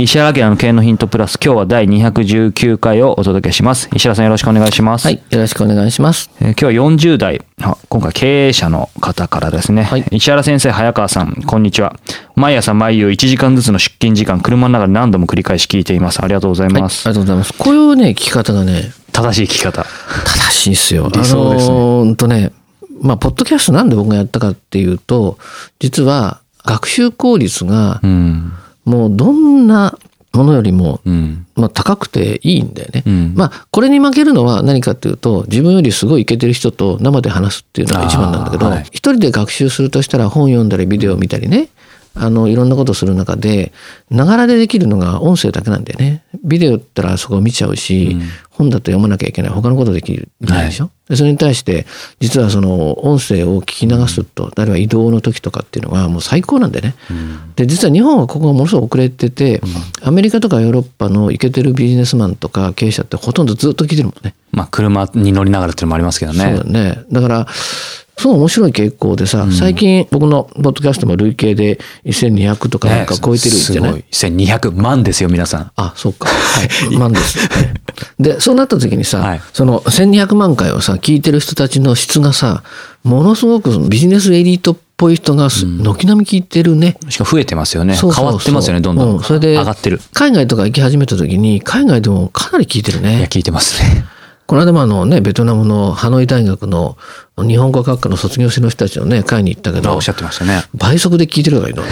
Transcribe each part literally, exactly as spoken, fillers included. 石原明の経営のヒントプラス、今日はだいにひゃくじゅうきゅうかいをお届けします。石原さん、よろしくお願いします。はい、よろしくお願いします。えー、今日はよんじゅう代、今回経営者の方からですね、はい、石原先生、早川さん、こんにちは。毎朝毎夕いちじかんずつの出勤時間、車の中で何度も繰り返し聞いています。ありがとうございます。はい、ありがとうございます。こういうね、聞き方がね、正しい聞き方、正しいですよ。理想ですね。あのー、ほんとね、まあポッドキャストなんで僕がやったかっていうと、実は学習効率がもうどんなものよりもまあ高くていいんだよね、うん、まあこれに負けるのは何かっていうと、自分よりすごいイケてる人と生で話すっていうのが一番なんだけど、はい、一人で学習するとしたら本読んだりビデオ見たりね、あのいろんなことする中でながらでできるのが音声だけなんだよね。ビデオったらそこ見ちゃうし、うん、本だと読まなきゃいけない、他のことできるじゃないでしょ、はい、でそれに対して実はその音声を聞き流すと、あるいは移動の時とかっていうのがもう最高なんだよね、うん、で実は日本はここがものすごく遅れてて、うん、アメリカとかヨーロッパのイケてるビジネスマンとか経営者ってほとんどずっと聞いてるもんね。まあ車に乗りながらっていうのもありますけどね。そうだね。だからすごい面白い傾向でさ、うん、最近僕のポッドキャストも累計でせんにひゃくとかなんか超えてるじゃない、ね、すごいせんにひゃくまんですよ皆さん。あ、そうか、はい、万です、はい、でそうなった時にさ、はい、そのせんにひゃくまんかいをさ聞いてる人たちの質がさ、ものすごくビジネスエリートっぽい人が軒並み聞いてるね、うん、しかも増えてますよね。そうそうそう、変わってますよね、どんどん、うん、それで上がってる。海外とか行き始めた時に海外でもかなり聞いてるね。いや、聞いてますね。この間もあのね、ベトナムのハノイ大学の日本語学科の卒業生の人たちのね、会に行ったけど、おっしゃってましたね。倍速で聞いてるからいいのね。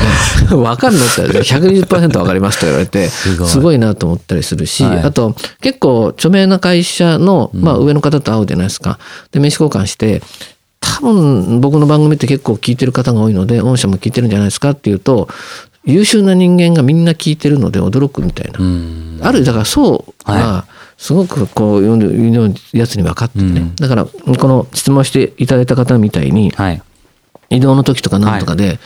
わかるのって ひゃくにじゅっパーセント わかりますと言われて、すごい、すごいなと思ったりするし、はい、あと結構著名な会社の、まあ上の方と会うじゃないですか。で、名刺交換して、多分僕の番組って結構聞いてる方が多いので、御社も聞いてるんじゃないですかっていうと、優秀な人間がみんな聞いてるので驚くみたいな。うん、ある、だからそうは、はい、すごくこういうやつに分かっててね、うん、だからこの質問していただいた方みたいに、はい、移動の時とかなんとかで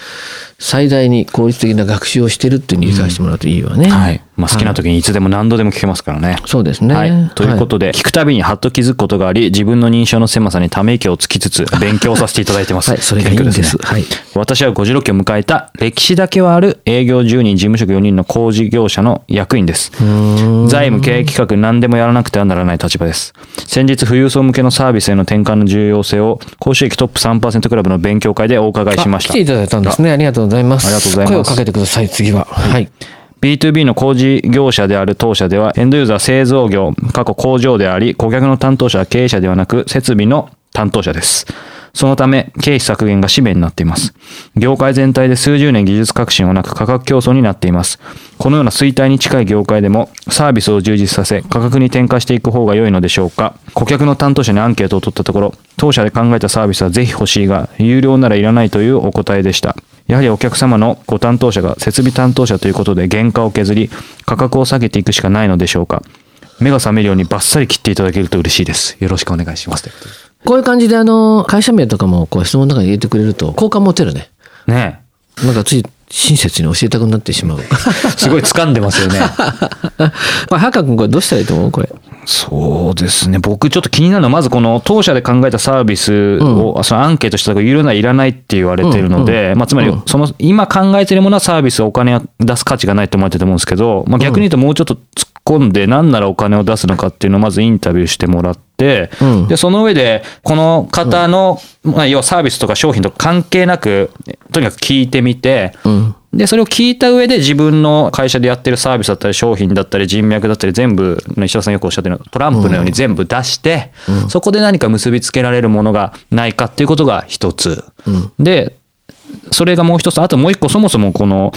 最大に効率的な学習をしてるっていうに理解してもらうといいわね、うん、はい、まあ、好きな時にいつでも何度でも聞けますからね、はい、そうですね、はい、ということで、はい、聞くたびにハッと気づくことがあり、自分の認証の狭さにため息をつきつつ勉強させていただいてます、はい、それがいいんです、ですね、はい、私はごじゅうろっきを迎えた歴史だけはある営業じゅうにん事務職よにんの工事業者の役員です。財務経営企画何でもやらなくてはならない立場です。先日富裕層向けのサービスへの転換の重要性を甲子駅トップ さんパーセント クラブの勉強会でお伺いしました。来ていただいたんですね。ありがとうございます。ありがとうございます。声をかけてください、次は。はい、はい、ビーツービー の工事業者である当社では、エンドユーザー製造業、過去工場であり、顧客の担当者は経営者ではなく、設備の担当者です。そのため、経費削減が使命になっています。業界全体で数十年技術革新はなく、価格競争になっています。このような衰退に近い業界でも、サービスを充実させ、価格に転嫁していく方が良いのでしょうか。顧客の担当者にアンケートを取ったところ、当社で考えたサービスはぜひ欲しいが、有料ならいらないというお答えでした。やはりお客様のご担当者が設備担当者ということで原価を削り、価格を下げていくしかないのでしょうか。目が覚めるようにバッサリ切っていただけると嬉しいです。よろしくお願いします。こういう感じで、あの会社名とかもこう質問の中に入れてくれると好感持てるね。ねえ。なんかつい親切に教えたくなってしまう。すごい掴んでますよね。まあハカ君、これどうしたらいいと思う？これ。そうですね。僕ちょっと気になるのは、まずこの当社で考えたサービスを、うん、そのアンケートしたところ、いるならいらないって言われているので、うんうん、まあ、つまりその今考えているものはサービス、お金を出す価値がないと思われてると思うんですけど、まあ、逆に言うともうちょっと突っ込んで、何ならお金を出すのかっていうのをまずインタビューしてもらって、って、うん、でその上でこの方の、うんまあ、要はサービスとか商品とか関係なくとにかく聞いてみて、うん、でそれを聞いた上で自分の会社でやってるサービスだったり商品だったり人脈だったり全部石田さんよくおっしゃってるトランプのように全部出して、うん、そこで何か結びつけられるものがないかっていうことが一つ、うん、でそれがもう一つ、あともう一個、そもそもこの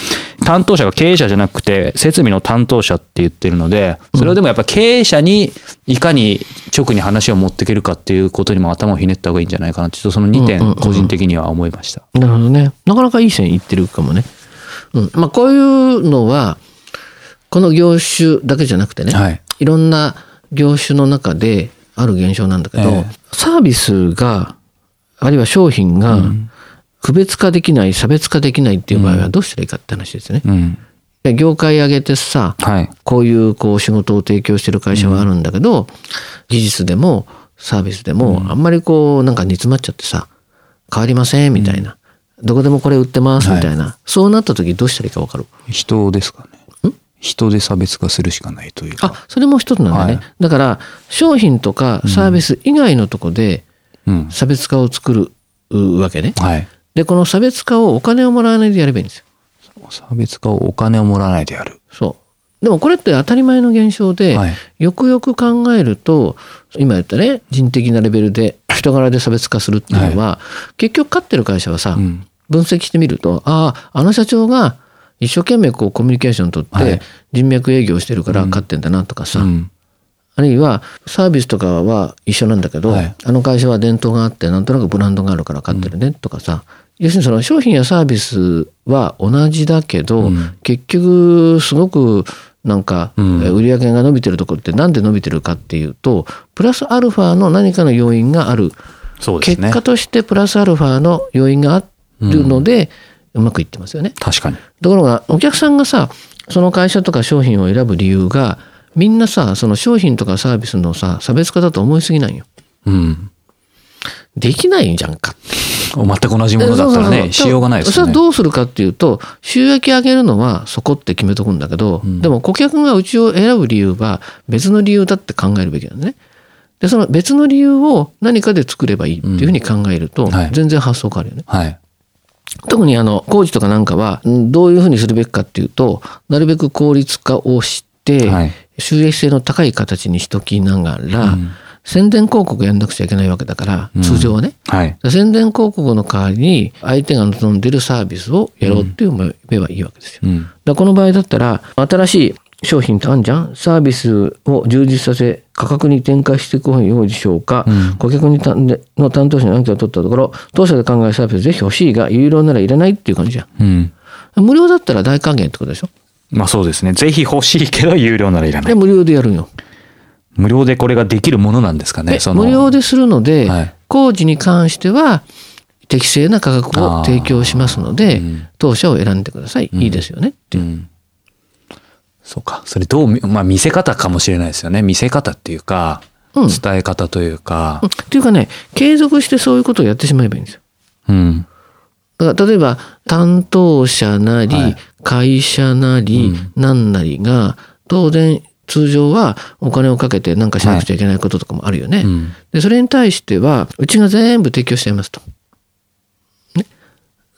担当者が経営者じゃなくて設備の担当者って言ってるので、それをでもやっぱ経営者にいかに直に話を持っていけるかっていうことにも頭をひねった方がいいんじゃないかなって、ちょっとそのにてん個人的には思いました、うんうんうん、なるほどね。なかなかいい線いってるかもね、うんまあ、こういうのはこの業種だけじゃなくてね、はい、いろんな業種の中である現象なんだけど、えー、サービスがあるいは商品が、うん区別化できない差別化できないっていう場合はどうしたらいいかって話ですね、うん、で業界上げてさ、はい、こういうこう仕事を提供してる会社はあるんだけど、うん、技術でもサービスでも、うん、あんまりこうなんか煮詰まっちゃってさ変わりませんみたいな、うん、どこでもこれ売ってますみたいな、はい、そうなった時どうしたらいいか分かる？人ですかね。ん？人で差別化するしかないというか、あ、それも一つなんだね、はい、だから商品とかサービス以外のとこで差別化を作る、うん、わけね、はい、でこの差別化をお金をもらわないでやればいいんですよ。差別化をお金をもらわないでやる。そう。でもこれって当たり前の現象で、はい、よくよく考えると今言ったね人的なレベルで人柄で差別化するっていうのは、はい、結局勝ってる会社はさ、うん、分析してみるとあああの社長が一生懸命こうコミュニケーション取って人脈営業してるから勝ってんだなとかさ、はいうんうん、あるいはサービスとかは一緒なんだけど、はい、あの会社は伝統があってなんとなくブランドがあるから勝ってるねとかさ、うん要するにその商品やサービスは同じだけど、うん、結局すごくなんか売り上げが伸びてるところってなんで伸びてるかっていうとプラスアルファの何かの要因がある、そうですね、結果としてプラスアルファの要因があるので、うん、うまくいってますよね。確かに。ところがお客さんがさその会社とか商品を選ぶ理由がみんなさその商品とかサービスのさ差別化だと思いすぎないよ、うん、できないんじゃんか全く同じものだったらね、そうそうそうしようがないですね。それはどうするかっていうと収益上げるのはそこって決めとくんだけど、うん、でも顧客がうちを選ぶ理由は別の理由だって考えるべきなんですね。でその別の理由を何かで作ればいいっていうふうに考えると、うんはい、全然発想変わるよね、はい、特にあの工事とかなんかはどういうふうにするべきかっていうとなるべく効率化をして、はい、収益性の高い形にしときながら、うん宣伝広告やんなくちゃいけないわけだから、うん、通常はね、はい、宣伝広告の代わりに相手が望んでるサービスをやろうっていう目はいいわけですよ、うん、だこの場合だったら新しい商品ってあるじゃんサービスを充実させ価格に展開していく方に用意しようか、うん、顧客にたんでの担当者にアンケートを取ったところ当社で考えるサービスぜひ欲しいが有料ならいらないっていう感じじゃん、うん、無料だったら大歓迎ってことでしょ。まあそうですねぜひ欲しいけど有料ならいらないで無料でやるよ。無料でこれができるものなんですかね。その無料でするので、はい、工事に関しては適正な価格を提供しますので、うん、当社を選んでください、うん、いいですよねっていう、うん、そうかそれどう、まあ、見せ方かもしれないですよね。見せ方っていうか、うん、伝え方というか、うん、っていうかね継続してそういうことをやってしまえばいいんですよ、うん、だから例えば担当者なり、はい、会社なり、うん、何なりが当然通常はお金をかけて何かしなくちゃいけないこととかもあるよね、はいうん、でそれに対してはうちが全部提供しちゃいますと、ね、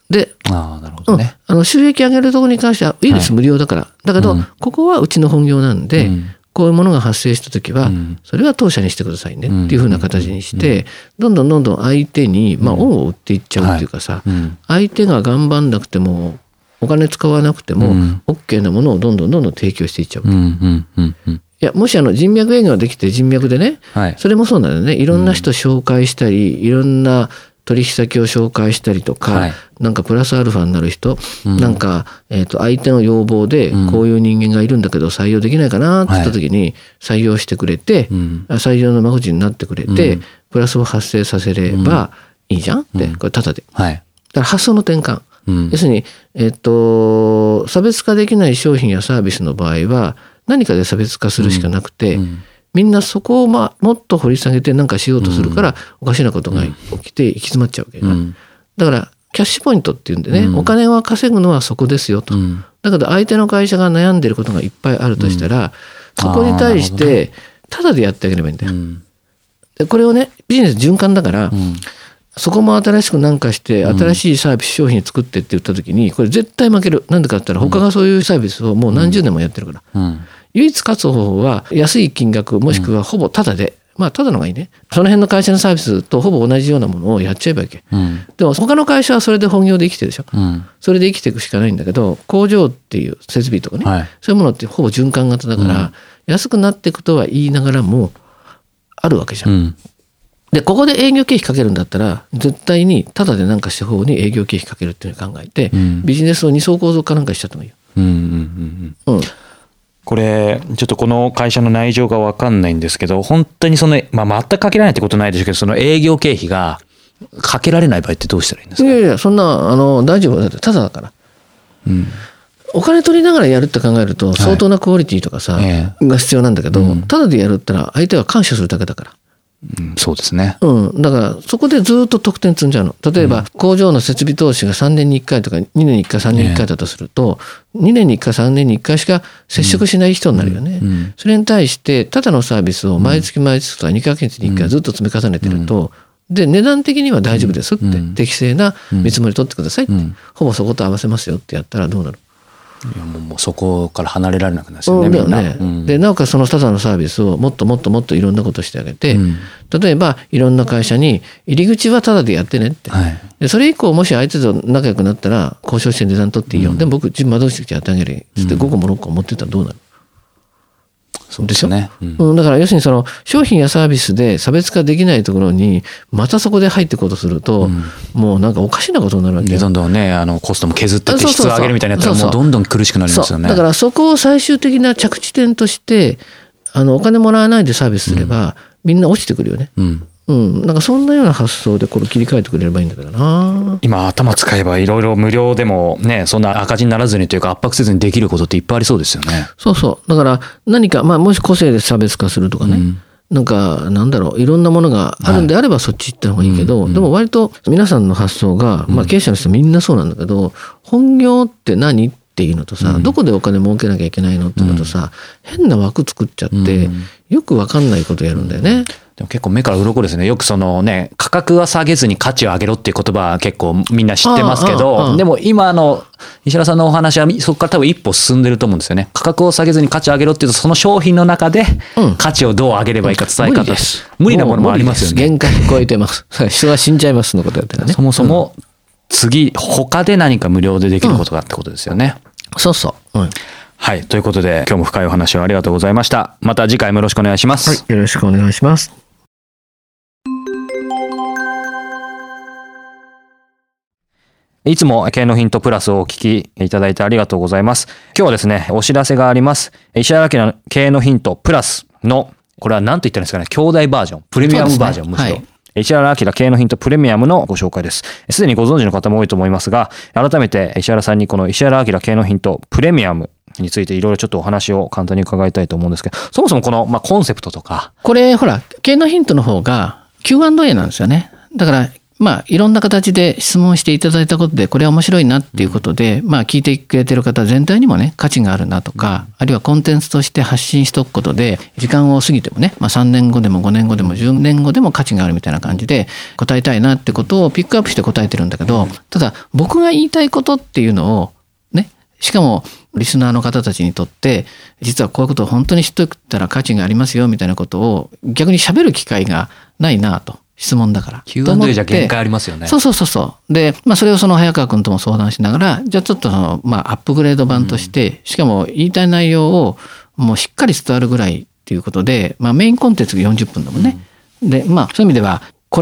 であなるほど、ねうん、あの収益上げるところに関してはいいです、はい、無料だからだけど、うん、ここはうちの本業なんで、うん、こういうものが発生したときは、うん、それは当社にしてくださいねっていう風な形にして、うん、どんどんどんどん相手に、まあ、恩を売っていっちゃうっていうかさ、はいうん、相手が頑張んなくてもお金使わなくても、うん、OK なものをどんどんどんどん提供していっちゃう、うんうんうんうん、いやもしあの人脈営業ができて人脈でね、はい、それもそうなんだよねいろんな人紹介したり、うん、いろんな取引先を紹介したりとか、はい、なんかプラスアルファになる人、うん、なんか、えーと、相手の要望でこういう人間がいるんだけど採用できないかなって言った時に採用してくれて、うん、採用の間口になってくれて、うん、プラスを発生させればいいじゃんって、うん、これタダで、はい、だから発想の転換うん、要するに、えっと、差別化できない商品やサービスの場合は何かで差別化するしかなくて、うんうん、みんなそこを、まあ、もっと掘り下げて何かしようとするから、うん、おかしなことが起きて行き詰まっちゃうわけだ、うん、だからキャッシュポイントっていうんでね、うん、お金は稼ぐのはそこですよと、うん、だけど相手の会社が悩んでることがいっぱいあるとしたら、うん、そこに対してタダでやってあげればいいんだよ、うん、これをね、ビジネス循環だから、うん、そこも新しくなんかして新しいサービス商品作ってって言った時にこれ絶対負ける。なんでかって言ったら他がそういうサービスをもう何十年もやってるから、うんうん、唯一勝つ方法は安い金額もしくはほぼタダで、まあタダのがいいね。その辺の会社のサービスとほぼ同じようなものをやっちゃえばいいわけ、うん、でも他の会社はそれで本業で生きてるでしょ、うん、それで生きていくしかないんだけど、工場っていう設備とかね、はい、そういうものってほぼ循環型だから、うん、安くなっていくとは言いながらもあるわけじゃん、うん、でここで営業経費かけるんだったら絶対にタダで何かした方に営業経費かけるっていうのを考えて、うん、ビジネスを二層構造化なんかしちゃってもいいよ、うんうんうんうん、これちょっとこの会社の内情が分かんないんですけど、本当にその、まあ、全くかけられないってことないでしょうけど、その営業経費がかけられない場合ってどうしたらいいんですか。いやいやそんなあの大丈夫だってタダだから、うん、お金取りながらやるって考えると相当なクオリティとかさ、はい、が必要なんだけど、うん、タダでやるったら相手は感謝するだけだから、うん、そうですね、うん、だからそこでずっと得点積んじゃうの。例えば、うん、工場の設備投資がさんねんにいっかいとかにねんにいっかいさんねんにいっかいだとすると、えー、にねんにいっかいさんねんにいっかいしか接触しない人になるよね、うんうん、それに対してただのサービスを毎月毎月とかにかげつにいっかいずっと積み重ねてると、うん、で値段的には大丈夫ですって、うん、適正な見積もり取ってくださいって、うん、ほぼそこと合わせますよってやったらどうなる。いやもうそこから離れられなくなっちゃうね、みんな、うん、でなおかつそのタダのサービスをもっともっともっといろんなことしてあげて、うん、例えばいろんな会社に入り口はタダでやってねって、はい、でそれ以降もし相手と仲良くなったら交渉して値段取っていいよ、うん、でも僕自分窓口でやってあげるって言ってごこもろっこ持ってったらどうなる、うん、そうですね、うん、だから要するにその商品やサービスで差別化できないところにまたそこで入っていこうとすると、うん、もうなんかおかしなことになるわけで、どんどんねあのコストも削ってって質を上げるみたいなやつはもうどんどん苦しくなりますよね。そうそうそうそう、だからそこを最終的な着地点としてあのお金もらわないでサービスすれば、うん、みんな落ちてくるよね、うんうん、なんかそんなような発想でこれ切り替えてくれればいいんだけどな。今頭使えばいろいろ無料でもね、そんな赤字にならずにというか圧迫せずにできることっていっぱいありそうですよね。そうそう。だから何か、まあ、もし個性で差別化するとかね、うん、なんかなんだろういろんなものがあるんであればそっち行った方がいいけど、はい、でも割と皆さんの発想が、まあ、経営者の人みんなそうなんだけど、うん、本業って何っていうのとさ、うん、どこでお金儲けなきゃいけないのっていうのとさ、うん、変な枠作っちゃって、うん、よく分かんないことやるんだよね、うんでも結構目から鱗ですね。よくそのね、価格は下げずに価値を上げろっていう言葉は結構みんな知ってますけど、ああああでも今の石原さんのお話はそこから多分一歩進んでると思うんですよね。価格を下げずに価値を上げろっていうと、その商品の中で価値をどう上げればいいか伝え方、うん、無理です。無理なものもありますよね。限界超えてます。人は死んじゃいますのことやってね。そもそも次、うん、他で何か無料でできることがってことですよね。うん、そうそう。うんはい。ということで、今日も深いお話をありがとうございました。また次回もよろしくお願いします。はい。よろしくお願いします。いつも経営のヒントプラスをお聞きいただいてありがとうございます。今日はですね、お知らせがあります。石原家の経営のヒントプラスの、これは何と言ったらいいですかね、兄弟バージョン、プレミアムバージョン、むしろ。石原明経営のヒントプレミアムのご紹介です。すでにご存知の方も多いと思いますが、改めて石原さんにこの石原明経営のヒントプレミアムについていろいろちょっとお話を簡単に伺いたいと思うんですけど、そもそもこの、まあ、コンセプトとか。これほら、経営のヒントの方が キューアンドエー なんですよね。だから、まあ、いろんな形で質問していただいたことで、これは面白いなっていうことで、うん、まあ、聞いてくれてる方全体にもね、価値があるなとか、うん、あるいはコンテンツとして発信しとくことで、時間を過ぎてもね、まあ、さんねんごでもごねんごでもじゅうねんごでも価値があるみたいな感じで、答えたいなってことをピックアップして答えてるんだけど、ただ、僕が言いたいことっていうのを、ね、しかも、リスナーの方たちにとって、実はこういうことを本当に知っておいたら価値がありますよ、みたいなことを、逆に喋る機会がないなと。質問だから。キューアンドエー じゃ限界ありますよね。そうそうそうそう。で、まあそれをその早川くんとも相談しながら、じゃあちょっとその、まあアップグレード版として、うん、しかも言いたい内容をもうしっかり伝わるぐらいっていうことで、まあメインコンテンツがよんじゅっぷんだもんね。うん、で、まあそういう意味では、こ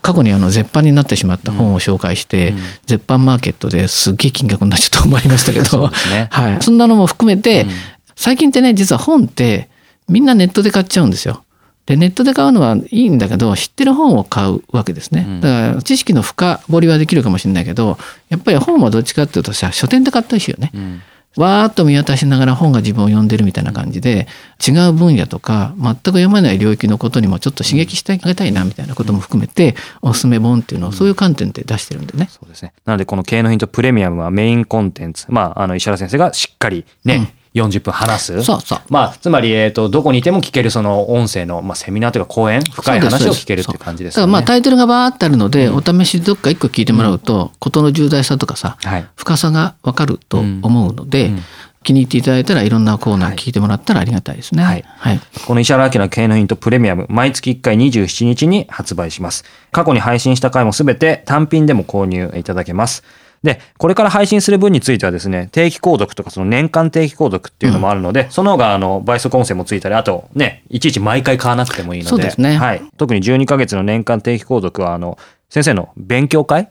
過去にあの絶版になってしまった本を紹介して、うん、絶版マーケットですっげえ金額になっちゃったと思いましたけどそうですね、はい、そんなのも含めて、うん、最近ってね実は本ってみんなネットで買っちゃうんですよ。でネットで買うのはいいんだけど、知ってる本を買うわけですね。だから知識の深掘りはできるかもしれないけど、やっぱり本はどっちかっていうとさ、書店で買ったりしよね、うん、わーっと見渡しながら本が自分を読んでるみたいな感じで、違う分野とか全く読まない領域のことにもちょっと刺激してあげたいなみたいなことも含めて、おすすめ本っていうのをそういう観点で出してるんでね、うん、そうですね。なのでこの経営のヒントプレミアムはメインコンテンツ、まあ、あの石原先生がしっかりね、うんよんじゅっぷん話す。そうそう。まあ、つまり、えっと、どこにいても聞ける、その音声の、まあ、セミナーというか講演、深い話を聞けるっていう感じですよね。だから、まあ、タイトルがバーってあるので、うん、お試しどっか一個聞いてもらうと、事の重大さとかさ、うん、深さがわかると思うので、うんうん、気に入っていただいたらいろんなコーナー聞いてもらったらありがたいですね。はいはい、この石原明の経営のヒントプレミアム、毎月いっかいにじゅうしちにちに発売します。過去に配信した回もすべて単品でも購入いただけます。で、これから配信する分についてはですね、定期購読とかその年間定期購読っていうのもあるので、うん、その方があの倍速音声もついたり、あとね、いちいち毎回買わなくてもいいので、そうですね。はい。特にじゅうにかげつの年間定期購読は、あの、先生の勉強会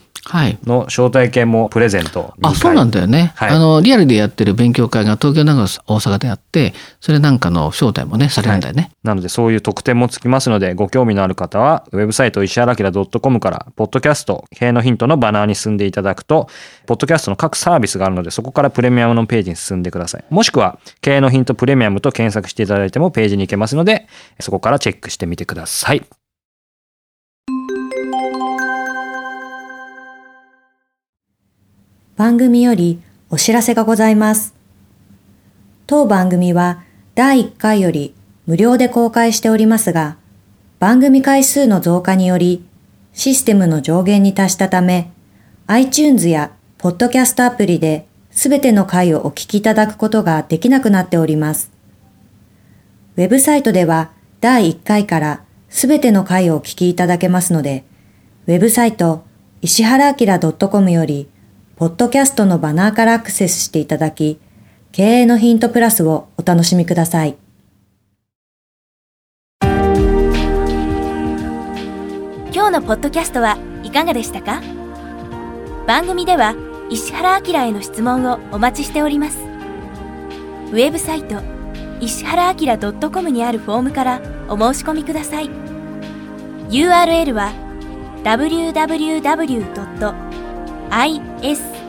の招待券もプレゼント、はい、あ、そうなんだよね、はい、あのリアルでやってる勉強会が東京、名古屋、大阪であって、それなんかの招待もねされるんだよね、はい、なのでそういう特典もつきますので、ご興味のある方はウェブサイト石原明 .com からポッドキャスト経営のヒントのバナーに進んでいただくと、ポッドキャストの各サービスがあるので、そこからプレミアムのページに進んでください。もしくは経営のヒントプレミアムと検索していただいてもページに行けますので、そこからチェックしてみてください。番組よりお知らせがございます。当番組はだいいっかいより無料で公開しておりますが、番組回数の増加によりシステムの上限に達したため、iTunes やポッドキャストアプリで全ての回をお聞きいただくことができなくなっております。ウェブサイトではだいいっかいから全ての回をお聞きいただけますので、ウェブサイト石原明 .com よりポッドキャストのバナーからアクセスしていただき、経営のヒントプラスをお楽しみください。今日のポッドキャストはいかがでしたか？番組では石原明への質問をお待ちしております。ウェブサイト石原明 .com にあるフォームからお申し込みください。 ユーアールエル は ダブリューダブリューダブリュー ドット アイエス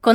こ